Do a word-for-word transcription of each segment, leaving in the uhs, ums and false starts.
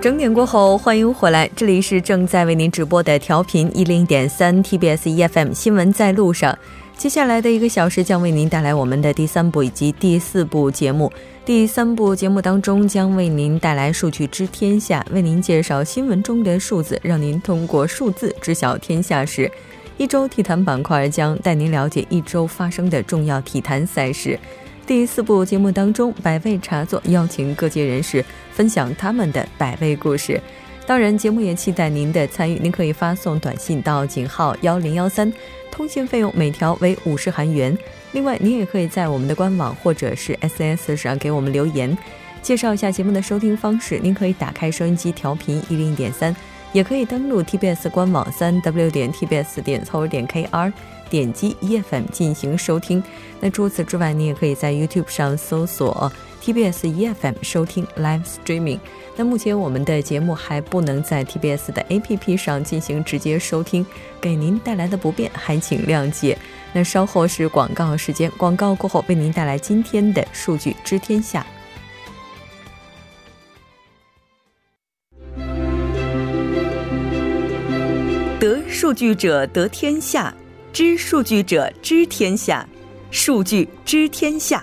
整点过后， 欢迎回来， 这里是正在为您直播的调频 一零一点三 T B S E F M 新闻在路上。 接下来的一个小时将为您带来我们的第三部以及第四部节目。 第三部节目当中将为您带来数据知天下， 为您介绍新闻中的数字， 让您通过数字知晓天下事。 一周体坛板块将带您了解一周发生的重要体坛赛事。 第四部节目当中，百味茶座 邀请各界人士分享他们的百味故事。 当然节目也期待您的参与， 您可以发送短信到 井号一零一三， 通信费用每条为五十韩元。 另外您也可以在我们的官网或者是 S N S 上给我们留言。 介绍一下节目的收听方式， 您可以打开收音机调频一零一点三， 也可以登录 T B S 官网 三 W 点 T B S 点 C O 点 K R， 点击 E F M 进行收听。 那除此之外， 您也可以在 YouTube 上搜索 T B S E F M 收听 Live Streaming。 那目前我们的节目还不能在 T B S 的 A P P 上进行直接收听， 给您带来的不便还请谅解。 那稍后是广告时间， 广告过后为您带来今天的数据知天下。 得数据者得天下， 知数据者知天下， 数据知天下。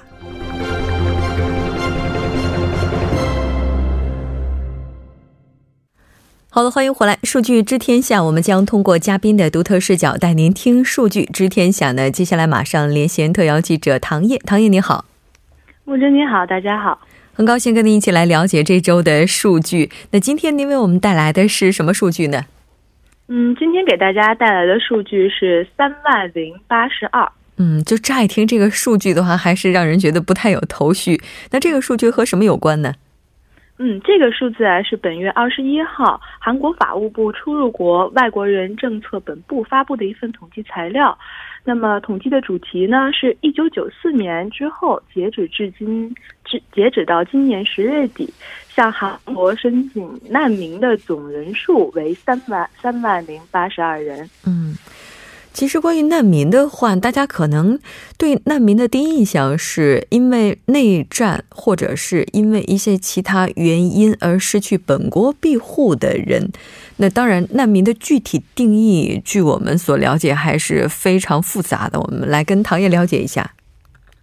好的，欢迎回来， 数据知天下， 我们将通过嘉宾的独特视角 带您听数据知天下。 呢， 接下来马上连线特邀记者 唐烨。 唐烨你好。 木真你好，大家好， 很高兴跟您一起来了解这周的数据。 那今天您为我们带来的是什么数据呢？ 嗯，今天给大家带来的数据是 三万零八十二。 嗯，就乍一听这个数据的话， 还是让人觉得不太有头绪。 那这个数据和什么有关呢？ 嗯，这个数字啊是本月二十一号 韩国法务部出入国外国人政策本部发布的一份统计材料。 那么统计的主题呢是 一九九四年之后截止至今， 截止到今年十月底， 向韩国申请难民的总人数为 三万零八十二人。 嗯， 其实关于难民的话， 大家可能对难民的第一印象是因为内战或者是因为一些其他原因而失去本国庇护的人。 那当然难民的具体定义， 据我们所了解还是非常复杂的， 我们来跟唐烨了解一下。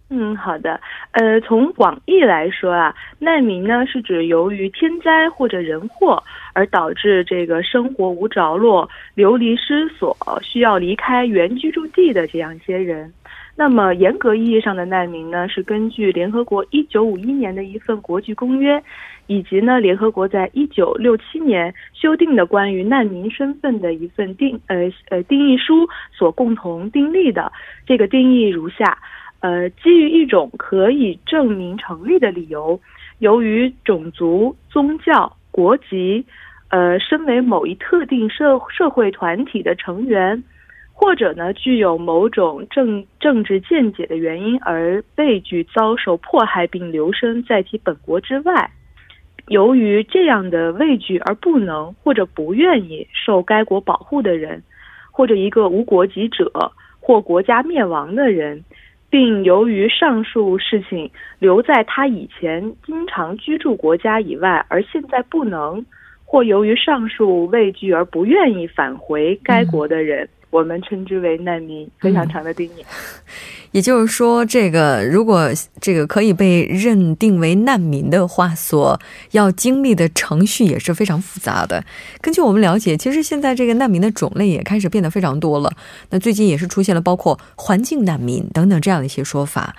嗯，好的。 呃，从广义来说啊， 难民呢是指由于天灾或者人祸 而导致这个生活无着落， 流离失所， 需要离开原居住地的这样一些人。 那么严格意义上的难民呢， 是根据联合国 一九五一年的一份国际公约， 以及呢 联合国在 一九六七年 修订的关于难民身份的一份定呃呃定义书 所共同订立的。 这个定义如下： 呃， 基于一种可以证明成立的理由， 由于种族、 宗教、 国籍， 呃， 身为某一特定社社会团体的成员， 或者呢具有某种政政治见解的原因， 而畏惧遭受迫害并流身在其本国之外， 由于这样的畏惧而不能 或者不愿意受该国保护的人， 或者一个无国籍者 或国家灭亡的人， 并由于上述事情 留在他以前经常居住国家以外， 而现在不能， 或由于上述畏惧而不愿意返回该国的人， 我们称之为难民。 非常长的定义。 也就是说这个如果这个可以被认定为难民的话， 所要经历的程序也是非常复杂的。 根据我们了解， 其实现在这个难民的种类也开始变得非常多了。 那最近也是出现了包括环境难民等等这样的一些说法。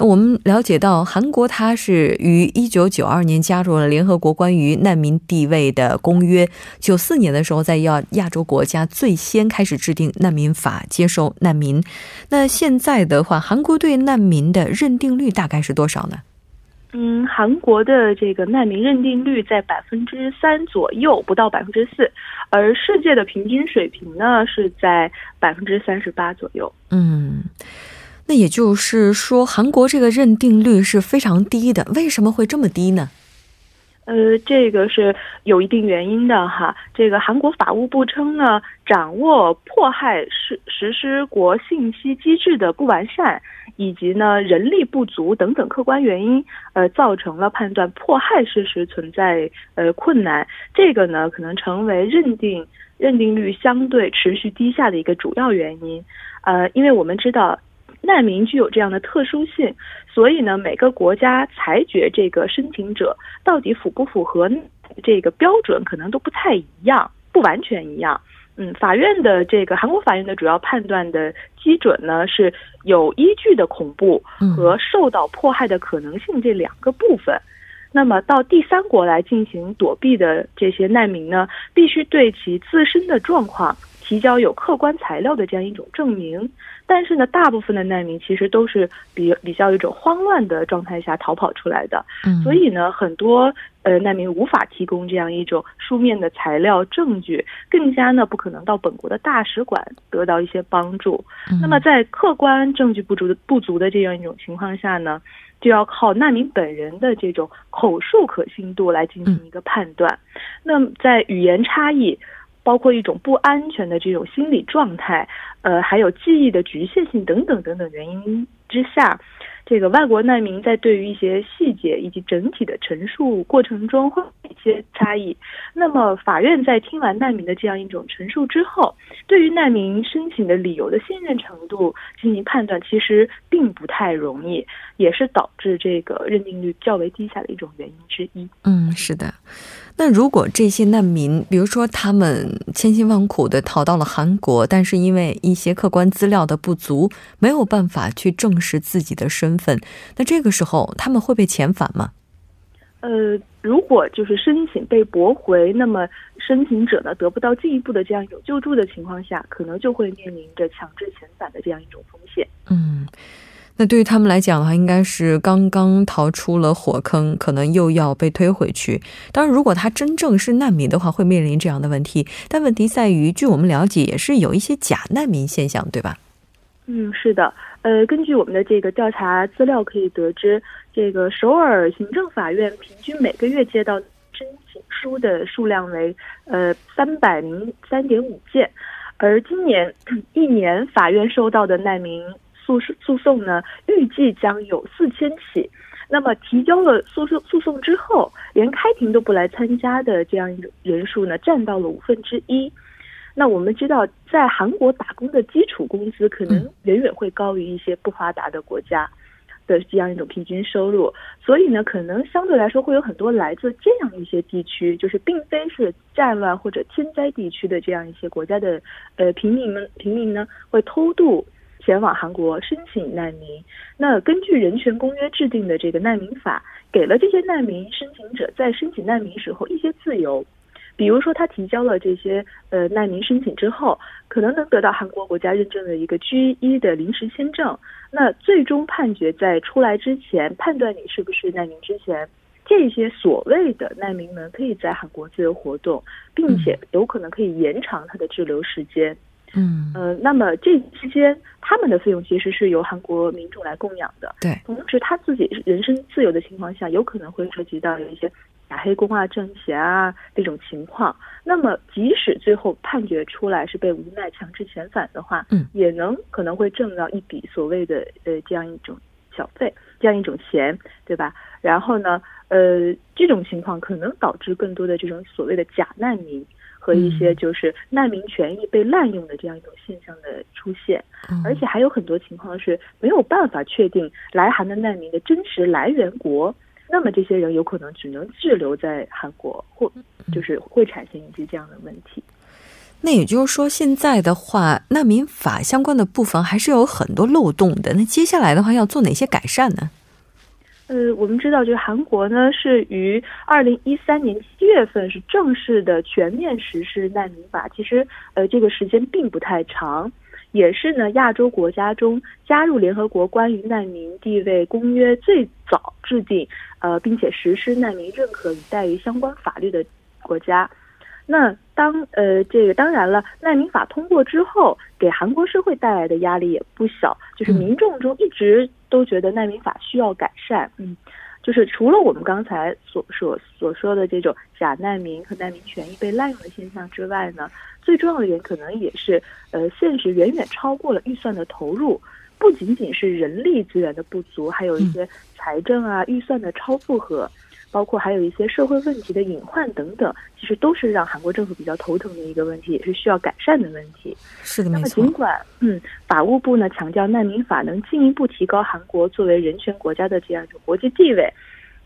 我们了解到韩国它是于 一九九二年 加入了联合国关于难民地位的公约， 九四年的时候在亚洲国家最先开始制定难民法接收难民。 那现在的话韩国对难民的认定率大概是多少呢？ 嗯， 韩国的这个难民认定率在 百分之三 左右， 不到百分之四， 而世界的平均水平呢是在 百分之三十八 左右。 嗯， 那也就是说韩国这个认定率是非常低的， 为什么会这么低呢？ 呃，这个是有一定原因的哈。 这个韩国法务部称呢， 掌握迫害实实施国信息机制的不完善，以及呢人力不足等等客观原因，呃，造成了判断迫害事实存在呃困难。这个呢，可能成为认定认定率相对持续低下的一个主要原因。呃，因为我们知道，难民具有这样的特殊性，所以呢，每个国家裁决这个申请者到底符不符合这个标准，可能都不太一样，不完全一样。嗯，法院的这个韩国法院的主要判断的基准呢，是有依据的恐怖和受到迫害的可能性这两个部分。嗯，那么到第三国来进行躲避的这些难民呢，必须对其自身的状况提交有客观材料的这样一种证明。但是呢，大部分的难民其实都是比比较一种慌乱的状态下逃跑出来的，嗯，所以呢，很多呃难民无法提供这样一种书面的材料证据，更加呢不可能到本国的大使馆得到一些帮助。嗯，那么在客观证据不足的不足的这样一种情况下呢，就要靠难民本人的这种口述可信度来进行一个判断。嗯，那么在语言差异，包括一种不安全的这种心理状态，呃，还有记忆的局限性等等等等原因之下，这个外国难民在对于一些细节以及整体的陈述过程中会有一些差异。那么法院在听完难民的这样一种陈述之后，对于难民申请的理由的信任程度进行判断其实并不太容易，也是导致这个认定率较为低下的一种原因之一。嗯，是的。那如果这些难民，比如说他们千辛万苦的逃到了韩国，但是因为一些客观资料的不足，没有办法去证实自己的身份，那这个时候他们会被遣返吗？呃，如果就是申请被驳回，那么申请者呢得不到进一步的这样一种救助的情况下，可能就会面临着强制遣返的这样一种风险。嗯，那对于他们来讲啊，应该是刚刚逃出了火坑，可能又要被推回去。当然，如果他真正是难民的话，会面临这样的问题。但问题在于，据我们了解，也是有一些假难民现象，对吧？嗯，是的。呃，根据我们的这个调查资料可以得知，这个首尔行政法院平均每个月接到申请书的数量为呃三百零三点五件，而今年一年法院收到的难民诉诉讼呢，预计将有四千起。那么提交了诉讼诉讼之后，连开庭都不来参加的这样一种人数呢，占到了五分之一。那我们知道，在韩国打工的基础工资可能远远会高于一些不发达的国家的这样一种平均收入，所以呢，可能相对来说会有很多来自这样一些地区，就是并非是战乱或者天灾地区的这样一些国家的呃平民们平民呢，会偷渡前往韩国申请难民。那根据人权公约制定的这个难民法，给了这些难民申请者在申请难民时候一些自由。比如说，他提交了这些呃难民申请之后，可能能得到韩国国家认证的一个 G 一 的临时签证。那最终判决在出来之前，判断你是不是难民之前，这些所谓的难民们可以在韩国自由活动，并且有可能可以延长他的滞留时间。嗯，呃，那么这期间他们的费用其实是由韩国民众来供养的。对，同时他自己人身自由的情况下，有可能会涉及到有一些打黑工啊、政协啊这种情况。那么即使最后判决出来是被无奈强制遣返的话，嗯，也能可能会挣到一笔所谓的呃这样一种小费，这样一种钱，对吧？然后呢，呃，这种情况可能导致更多的这种所谓的假难民和一些就是难民权益被滥用的这样一种现象的出现。而且还有很多情况是没有办法确定来韩的难民的真实来源国，那么这些人有可能只能滞留在韩国，或就是会产生一些这样的问题。那也就是说，现在的话，难民法相关的部分还是有很多漏洞的。那接下来的话，要做哪些改善呢？呃，我们知道，就是韩国呢是于二零一三年七月份是正式的全面实施难民法。其实，呃，这个时间并不太长。也是呢，亚洲国家中加入联合国关于难民地位公约最早制定，呃，并且实施难民认可与待遇相关法律的国家。那当呃，这个当然了，难民法通过之后，给韩国社会带来的压力也不小。就是民众中一直都觉得难民法需要改善。嗯，就是除了我们刚才所所所说的这种假难民和难民权益被滥用的现象之外呢，最重要的原因可能也是，呃，现实远远超过了预算的投入，不仅仅是人力资源的不足，还有一些财政啊、预算的超负荷，包括还有一些社会问题的隐患等等，其实都是让韩国政府比较头疼的一个问题，也是需要改善的问题。是的，没错。那么尽管嗯，法务部呢强调难民法能进一步提高韩国作为人权国家的这样一种国际地位，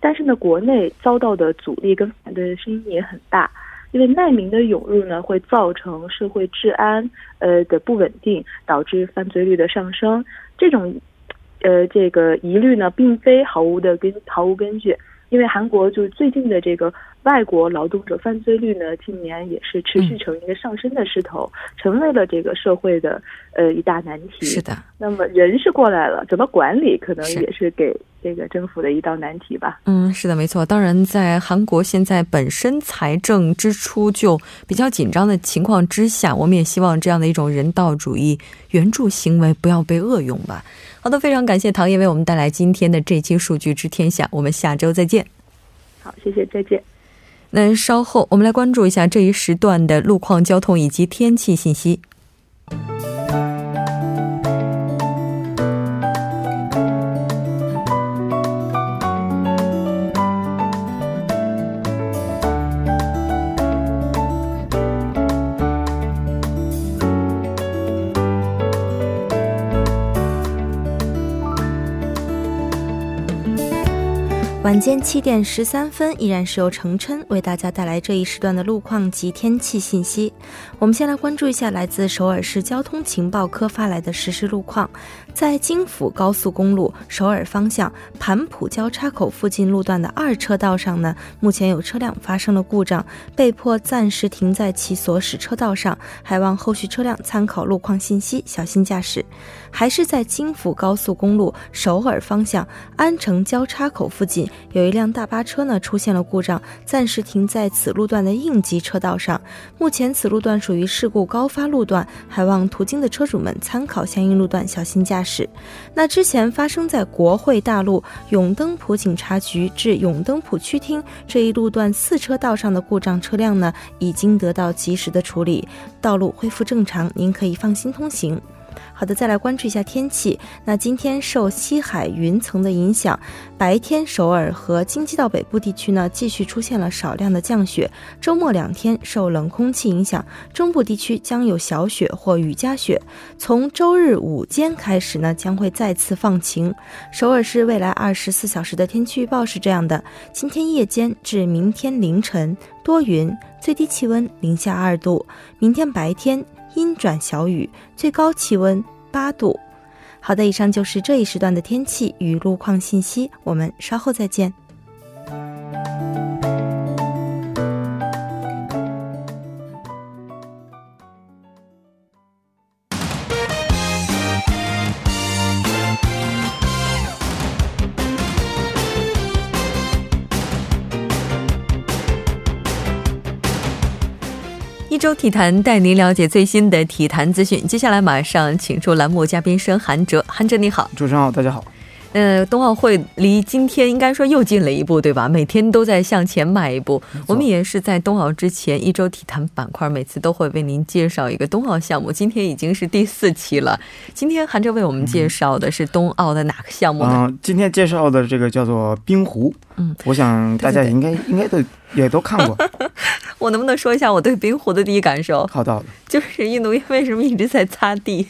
但是呢，国内遭到的阻力跟反对的声音也很大。因为难民的涌入呢，会造成社会治安呃的不稳定，导致犯罪率的上升。这种呃这个疑虑呢，并非毫无的根毫无根据。因为韩国就是最近的这个外国劳动者犯罪率呢，近年也是持续呈一个上升的势头，嗯、成为了这个社会的呃一大难题。是的。那么人是过来了，怎么管理可能也是给这个政府的一道难题吧。嗯，是的，没错。当然，在韩国现在本身财政支出就比较紧张的情况之下，我们也希望这样的一种人道主义援助行为不要被恶用吧。好的，非常感谢唐烨为我们带来今天的这期数据之天下，我们下周再见。好，谢谢，再见。那稍后我们来关注一下这一时段的路况、交通以及天气信息。晚间七点十三分，依然是由程琛为大家带来这一时段的路况及天气信息。我们先来关注一下来自首尔市交通情报科发来的实时路况。在京釜高速公路首尔方向盘浦交叉口附近路段的二车道上呢，目前有车辆发生了故障，被迫暂时停在其所使车道上，还望后续车辆参考路况信息，小心驾驶。还是在京釜高速公路首尔方向安城交叉口附近，有一辆大巴车呢出现了故障，暂时停在此路段的应急车道上。目前此路段属于事故高发路段，还望途经的车主们参考相应路段，小心驾驶。那之前发生在国会大路永登浦警察局至永登浦区厅这一路段四车道上的故障车辆呢，已经得到及时的处理，道路恢复正常，您可以放心通行。好的，再来关注一下天气。那今天受西海云层的影响，白天首尔和京畿道北部地区呢继续出现了少量的降雪。周末两天受冷空气影响，中部地区将有小雪或雨夹雪。从周日午间开始呢将会再次放晴。首尔市未来二十四小时的天气预报是这样的：今天夜间至明天凌晨多云，最低气温零下二度；明天白天阴转小雨，最高气温八度。好的，以上就是这一时段的天气与路况信息，我们稍后再见。一周体坛带您了解最新的体坛资讯，接下来马上请出栏目嘉宾生韩哲。韩哲你好。主持人好，大家好。呃，冬奥会离今天应该说又近了一步，对吧？每天都在向前迈一步。我们也是在冬奥之前，一周体坛板块每次都会为您介绍一个冬奥项目，今天已经是第四期了。今天韩哲为我们介绍的是冬奥的哪个项目呢？嗯呃、今天介绍的这个叫做冰壶。嗯，我想大家应该对对对应该都也都看过。我能不能说一下我对冰壶的第一感受？好的，好的。就是运动员为什么一直在擦地？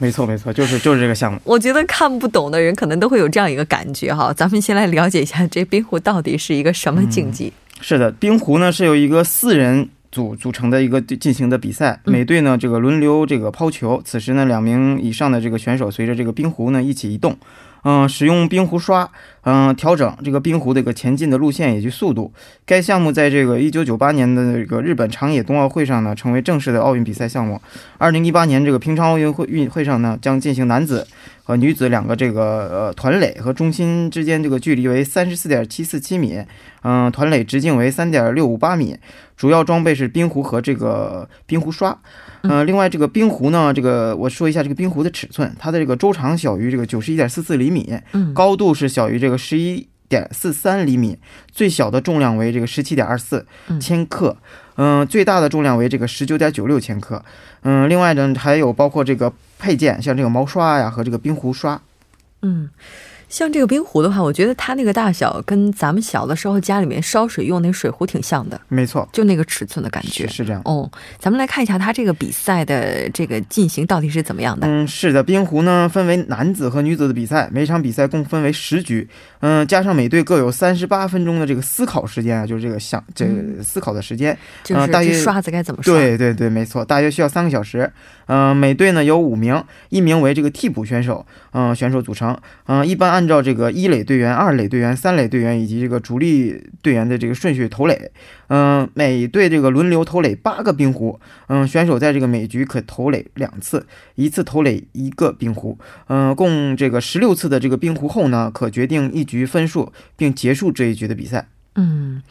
没错没错，就是就是这个项目。我觉得看不懂的人可能都会有这样一个感觉哈。咱们先来了解一下这冰壶到底是一个什么竞技。嗯、是的，冰壶呢是由一个四人组组成的一个进行的比赛，每队呢这个轮流这个抛球，此时呢两名以上的这个选手随着这个冰壶呢一起移动。嗯、呃，使用冰壶刷，嗯、呃，调整这个冰壶的一个前进的路线以及速度。该项目在这个一九九八年的这个日本长野冬奥会上呢，成为正式的奥运比赛项目。二零一八年这个平昌奥运会运会上呢，将进行男子和女子两个这个呃团垒和中心之间这个距离为 三十四点七四七米，嗯、呃，团垒直径为 三点六五八米。主要装备是冰壶和这个冰壶刷。呃，另外这个冰壶呢，这个我说一下这个冰壶的尺寸，它的这个周长小于这个 九十一点四四厘米，高度是小于这个 11一点四三厘米， 最小的重量为 十七点二四千克， 嗯， 最大的重量为 十九点九六千克。 嗯， 另外呢还有包括这个配件，像这个毛刷呀和这个冰壶刷。嗯， 像这个冰壶的话，我觉得它那个大小跟咱们小的时候家里面烧水用那水壶挺像的。没错，就那个尺寸的感觉。是这样。哦，咱们来看一下它这个比赛的这个进行到底是怎么样的。嗯，是的，冰壶呢分为男子和女子的比赛，每场比赛共分为十局，嗯，加上每队各有三十八分钟的这个思考时间，就是这个想这个思考的时间。大约刷子该怎么做。对对对，没错，大约需要三个小时。嗯，每队呢有五名，一名为这个替补选手，嗯，选手组成。 一般按照这个一垒队员、二垒队员、三垒队员以及这个主力队员的这个顺序投垒。嗯，每队这个轮流投垒八个冰壶，嗯，选手在这个每局可投垒两次，一次投垒一个冰壶，嗯，共这个十六次的这个冰壶后呢，可决定一局分数并结束这一局的比赛。嗯，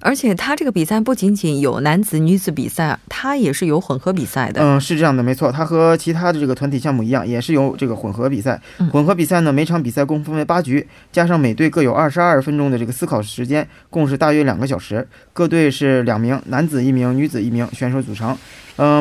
而且它这个比赛不仅仅有男子女子比赛，它也是有混合比赛的。嗯，是这样的，没错，它和其他的这个团体项目一样，也是有这个混合比赛。混合比赛呢每场比赛共分为八局，加上每队各有二十二分钟的这个思考时间，共是大约两个小时，各队是两名，男子一名，女子一名，选手组成。 呃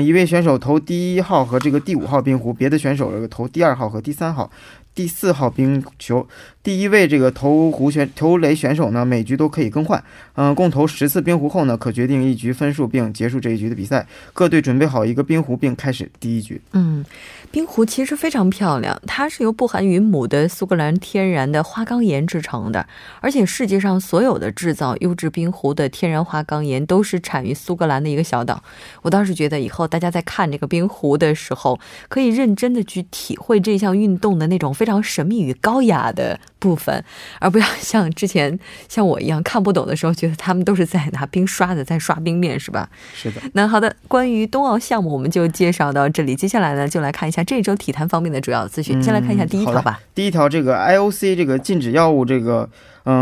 一位选手投第一号和这个第五号冰壶，嗯，一位选手投第二号和第三号，第四号冰球，第一位这个投壶选投垒选手呢每局都可以更换，嗯，共投十次冰壶后呢可决定一局分数并结束这一局的比赛。各队准备好一个冰壶并开始第一局。嗯，冰壶其实非常漂亮，它是由不含于母的苏格兰天然的花岗岩制成的，而且世界上所有的制造优质冰壶的 天然花岗岩都是产于苏格兰的一个小岛。我当时觉得以后大家在看这个冰壶的时候可以认真的去体会这项运动的那种非常神秘与高雅的部分，而不要像之前像我一样看不懂的时候觉得他们都是在拿冰刷子在刷冰面，是吧？是的。那好的，关于冬奥项目我们就介绍到这里，接下来呢就来看一下这周体坛方面的主要资讯。先来看一下第一条吧。第一条，这个 I O C 这个禁止药物这个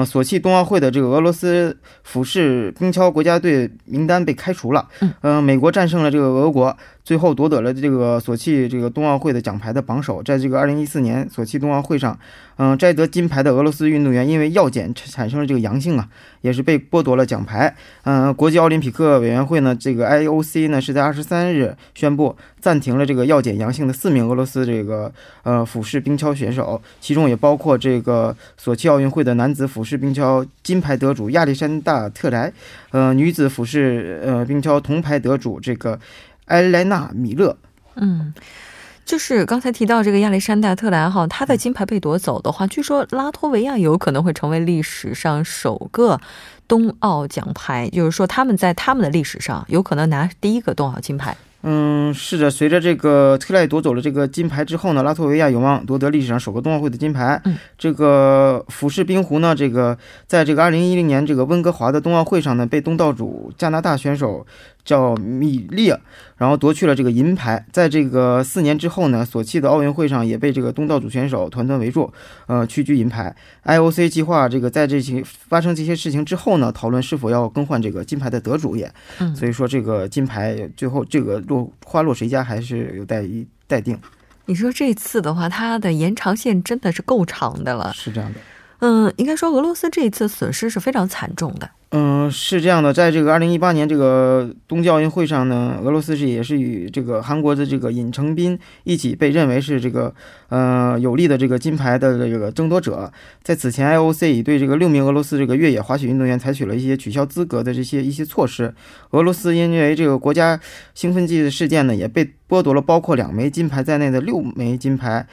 索契冬奥会的这个俄罗斯服饰冰橇国家队名单被开除了。美国战胜了这个俄国， 最后夺得了这个索契这个冬奥会的奖牌的榜首。在这个二零一四年索契冬奥会上，嗯，摘得金牌的俄罗斯运动员因为药检产生了这个阳性啊，也是被剥夺了奖牌。嗯，国际奥林匹克委员会呢，这个 I O C 呢是在二十三日宣布暂停了这个药检阳性的四名俄罗斯这个呃俯视冰橇选手，其中也包括这个索契奥运会的男子俯视冰橇金牌得主亚历山大特莱，呃，女子俯视呃冰橇铜牌得主这个 埃莱娜·米勒。 嗯， 就是刚才提到这个亚历山大特兰哈，他的金牌被夺走的话，据说拉脱维亚有可能会成为历史上首个 冬奥奖牌，就是说他们在他们的历史上有可能拿第一个冬奥金牌。 嗯，是的，随着这个特赖夺走了这个金牌之后呢，拉脱维亚有望夺得历史上首个冬奥会的金牌。 这个俯视冰壶呢，这个在这个二零一零年这个温哥华的冬奥会上呢被东道主加拿大选手叫米列然后夺去了这个银牌，在这个四年之后呢索契的奥运会上也被这个东道主选手团团围住，呃屈居银牌。 I O C 计划这个在这发生这些事情之后呢讨论是否要更换这个金牌的得主也，所以说这个金牌 最后这个落花落谁家还是有待待定。你说这次的话它的延长线真的是够长的了。是这样的。 嗯，应该说俄罗斯这一次损失是非常惨重的。 嗯，是这样的，在这个二零一八年这个东京奥运会上呢，俄罗斯也是与这个韩国的这个尹成彬一起被认为是这个呃有力的这个金牌的这个争夺者。在此前 I O C 已对这个六名俄罗斯这个越野滑雪运动员采取了一些取消资格的这些一些措施。俄罗斯因为这个国家兴奋剂的事件呢，也被 剥夺了包括两枚金牌在内的六枚金牌。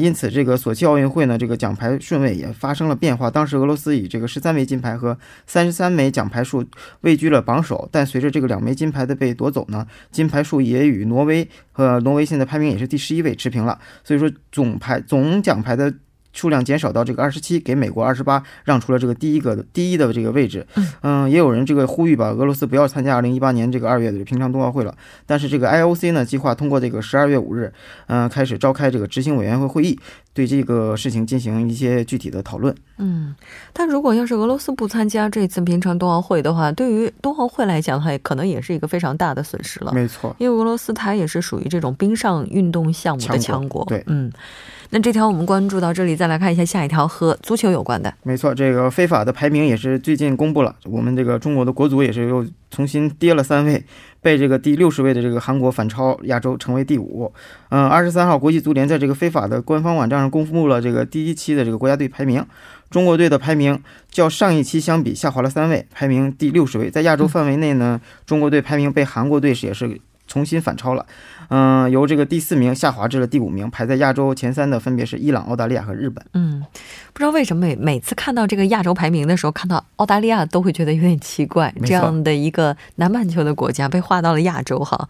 因此这个索契奥运会呢，这个奖牌顺位也发生了变化，当时俄罗斯以这个十三枚金牌和三十三枚奖牌数位居了榜首，但随着这个两枚金牌的被夺走呢，金牌数也与挪威和挪威现在排名也是第十一位持平了。所以说总奖牌的 数量减少到这个二十七，给美国二十八让出了这个第一个第一的这个位置。嗯，也有人这个呼吁把俄罗斯不要参加二零一八年这个二月的平昌冬奥会了，但是这个 I O C 呢计划通过这个 十二月五日 嗯开始召开这个执行委员会会议， 对这个事情进行一些具体的讨论。嗯，但如果要是俄罗斯不参加这一次平昌冬奥会的话，对于冬奥会来讲的话可能也是一个非常大的损失了。没错，因为俄罗斯它也是属于这种冰上运动项目的强国。对。嗯，那这条我们关注到这里，再来看一下下一条和足球有关的。没错，这个非法的排名也是最近公布了，我们这个中国的国足也是又重新跌了三位， 被这个第六十位的这个韩国反超亚洲成为第五。 嗯， 二十三号国际足联在这个非法的官方网站上公布了这个第一期的这个国家队排名， 中国队的排名较上一期相比下滑了三位， 排名第六十位。 在亚洲范围内呢， 中国队排名被韩国队也是 重新反超了，嗯，由这个第四名下滑至了第五名，排在亚洲前三的分别是伊朗、澳大利亚和日本。 嗯，不知道为什么每次看到这个亚洲排名的时候，看到澳大利亚都会觉得有点奇怪， 这样的一个南半球的国家被划到了亚洲哈。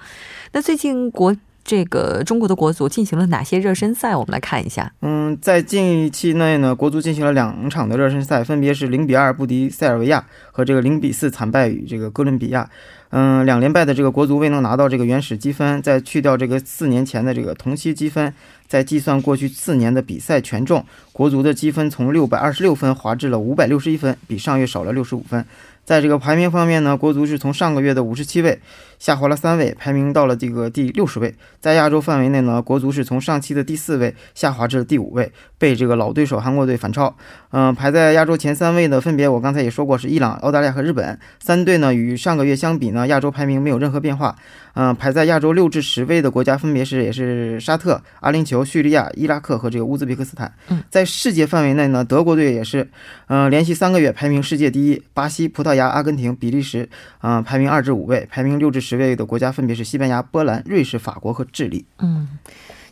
那最近国 这个中国的国足进行了哪些热身赛，我们来看一下。 嗯，在近期内呢，国足进行了两场的热身赛， 分别是零比二不敌塞尔维亚和这个零比四惨败于这个哥伦比亚。 嗯，两连败的这个国足未能拿到这个原始积分， 再去掉这个四年前的这个同期积分， 再计算过去四年的比赛权重， 国足的积分从六百二十六分滑至了五百六十一分， 比上月少了六十五分。 在这个排名方面呢， 国足是从上个月的五十七位 下滑了三位， 排名到了这个第六十位。 在亚洲范围内呢， 国足是从上期的第四位 下滑至了第五位， 被这个老对手韩国队反超。 嗯， 排在亚洲前三位的分别我刚才也说过是伊朗、澳大利亚和日本。 三队呢与上个月相比呢， 亚洲排名没有任何变化。 嗯， 排在亚洲六至十位的国家分别是也是沙特、 阿联酋、叙利亚、伊拉克和这个乌兹别克斯坦。 在世界范围内呢， 德国队也是 连续三个月排名世界第一， 巴西、葡萄牙、阿根廷、比利时 排名二至五位， 排名六至十位的国家分别是西班牙、波兰、瑞士、法国和智利。 嗯，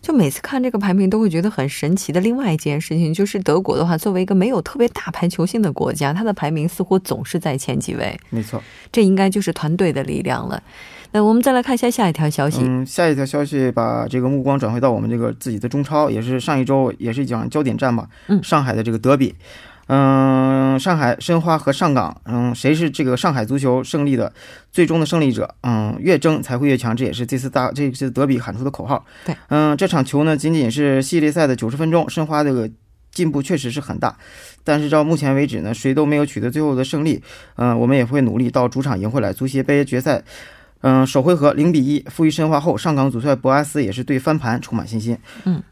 就每次看这个排名都会觉得很神奇的另外一件事情，就是德国的话作为一个没有特别大排球星的国家， 它的排名似乎总是在前几位。没错，这应该就是团队的力量了。 我们再来看一下下一条消息。 嗯，下一条消息把这个目光转回到我们这个自己的中超， 也是上一周也是一场焦点战吧， 上海的这个德比。 嗯，上海申花和上港， 嗯，谁是这个上海足球胜利的最终的胜利者， 嗯，越争才会越强， 这也是这次大这次德比喊出的口号。 嗯，这场球呢仅仅是系列赛的九十分钟， 申花这个 进步确实是很大， 但是到目前为止呢， 谁都没有取得最后的胜利。 嗯，我们也会努力到主场赢回来足协杯决赛。 嗯，首回合零比一 负于申花后， 上港主帅博阿斯也是对翻盘充满信心。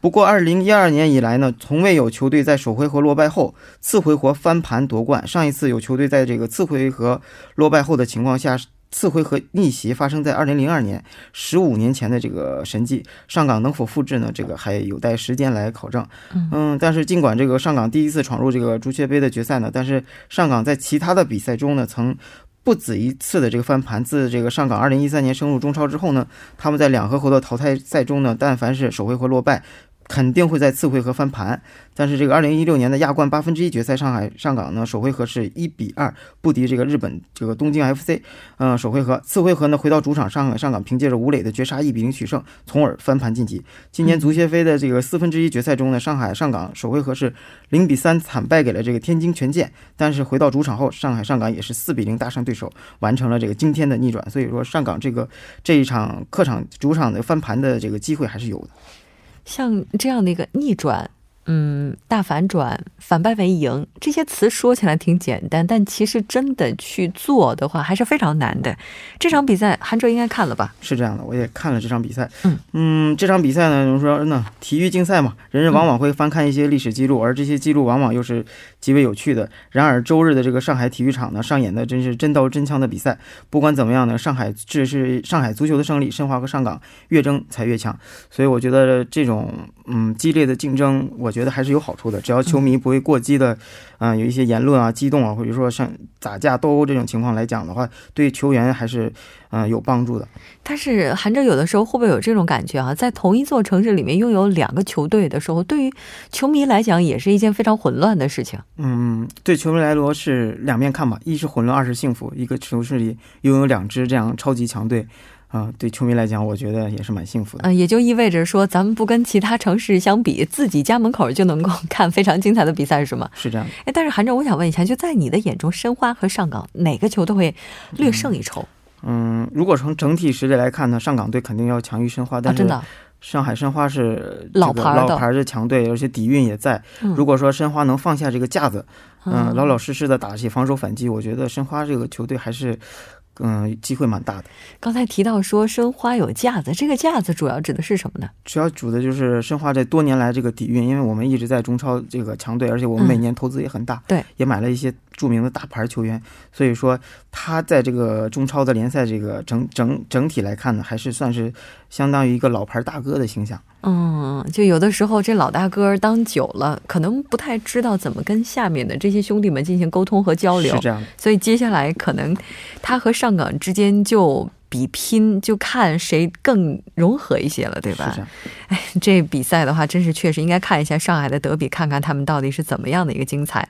不过， 二零一二年以来呢， 从未有球队在首回合落败后 次回合翻盘夺冠， 上一次有球队在这个次回合落败后的情况下， 次回合逆袭发生在 二零零二年， 十五年前的这个神迹， 上港能否复制呢，这个还有待时间来考证。 嗯，但是尽管这个上港第一次闯入这个足协杯的决赛呢， 但是上港在其他的比赛中呢曾 不止一次的这个翻盘。 自这个上港 二零一三年 升入中超之后呢， 他们在两回合的淘汰赛中呢， 但凡是首回合落败， 肯定会在次回合翻盘。 但是这个 二零一六年的亚冠 八分之一决赛， 上海上港呢， 首回合是一比二 不敌这个日本这个东京F C。 呃， 首回合， 次回合呢， 回到主场， 上海上港凭借着吴磊的绝杀 一比零取胜， 从而翻盘晋级。 今年足协杯的这个 四分之一决赛中呢， 上海上港 首回合是 零比三 惨败给了这个天津权健， 但是回到主场后， 上海上港也是 四比零大胜对手， 完成了这个惊天的逆转。 所以说上港这个这一场客场主场的翻盘的这个机会还是有的。 像这样的一个逆转， 嗯， 大反转， 反败为赢， 这些词说起来挺简单， 但其实真的去做的话还是非常难的。 这场比赛韩哲应该看了吧？ 是这样的，我也看了这场比赛。 嗯， 这场比赛呢，我们说呢体育竞赛嘛， 人人往往会翻看一些历史记录， 而这些记录往往又是极为有趣的。 然而周日的这个上海体育场呢， 上演的真是真刀真枪的比赛。 不管怎么样呢， 上海 这是上海足球的胜利， 申花和上港越争才越强。 所以我觉得这种嗯激烈的竞争， 我 觉得还是有好处的， 只要球迷不会过激的， 有一些言论啊激动啊或者说像打架斗殴这种情况来讲的话， 对球员还是 有帮助的。 但是韩哲有的时候会不会有这种感觉啊， 在同一座城市里面拥有两个球队的时候， 对于球迷来讲也是一件非常混乱的事情。 嗯，对球迷来说是两面看吧， 一是混乱，二是幸福， 一个城市里拥有两支这样超级强队， 对球迷来讲我觉得也是蛮幸福的。 也就意味着说咱们不跟其他城市相比， 自己家门口就能够看非常精彩的比赛是吗？ 是这样。 但是韩哲我想问一下， 就在你的眼中申花和上港哪个球队会略胜一筹？ 嗯，如果从整体实力来看呢， 上港队肯定要强于申花， 但是 上海申花是老牌的强队， 而且底蕴也在， 如果说申花能放下这个架子， 老老实实的打起防守反击， 我觉得申花这个球队还是嗯，机会蛮大的。刚才提到说申花有架子，这个架子主要指的是什么呢？主要指的就是申花这多年来这个底蕴，因为我们一直在中超这个强队，而且我们每年投资也很大，嗯、对，也买了一些著名的大牌球员，所以说他在这个中超的联赛这个整整整体来看呢，还是算是相当于一个老牌大哥的形象。嗯，就有的时候这老大哥当久了，可能不太知道怎么跟下面的这些兄弟们进行沟通和交流，是这样的。所以接下来可能他和上港之间就比拼，就看谁更融合一些了，对吧？是这样。哎，这比赛的话，真是确实应该看一下上海的德比，看看他们到底是怎么样的一个精彩。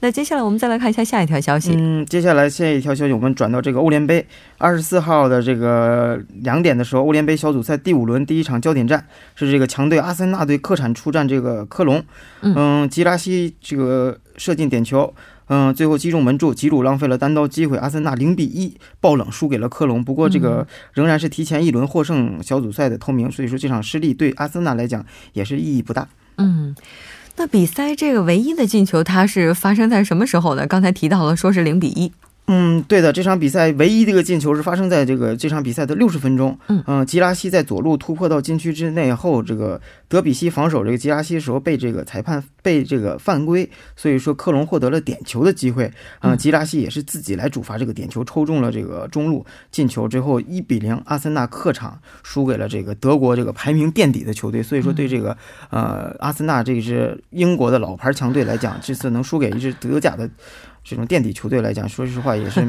那接下来我们再来看一下下一条消息。嗯，接下来下一条消息我们转到这个欧联杯，二十四号的这个两点的时候，欧联杯小组赛第五轮第一场焦点战是这个强队阿森纳队客场出战这个科隆。嗯，吉拉西这个射进点球，嗯，最后击中门柱，吉鲁浪费了单刀机会，阿森纳零比一爆冷输给了科隆。不过这个仍然是提前一轮获胜小组赛的透明，所以说这场失利对阿森纳来讲也是意义不大。嗯。那比赛这个唯一的进球它是发生在什么时候呢？刚才提到了说是零比一。嗯，对的，这场比赛唯一这个进球是发生在这个这场比赛的六十分钟。嗯、呃、吉拉西在左路突破到禁区之内后，这个德比西防守这个吉拉西的时候被这个裁判被这个犯规，所以说科隆获得了点球的机会。嗯、呃、吉拉西也是自己来主罚这个点球，抽中了这个中路进球之后一比零，阿森纳客场输给了这个德国这个排名垫底的球队。所以说对这个呃阿森纳这支英国的老牌强队来讲，这次能输给一支德甲的这种垫底球队来讲，说实话也是，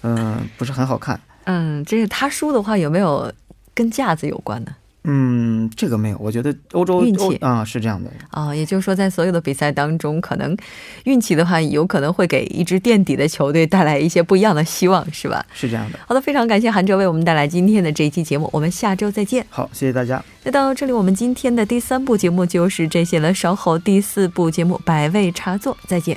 嗯、呃，不是很好看。嗯，这他输的话有没有跟架子有关呢？嗯，这个没有，我觉得欧洲运气啊、嗯、是这样的啊、哦，也就是说在所有的比赛当中，可能运气的话有可能会给一支垫底的球队带来一些不一样的希望，是吧？是这样的。好的，非常感谢韩哲为我们带来今天的这一期节目，我们下周再见。好，谢谢大家。那到这里，我们今天的第三部节目就是这些了，稍后第四部节目《百味茶座》，再见。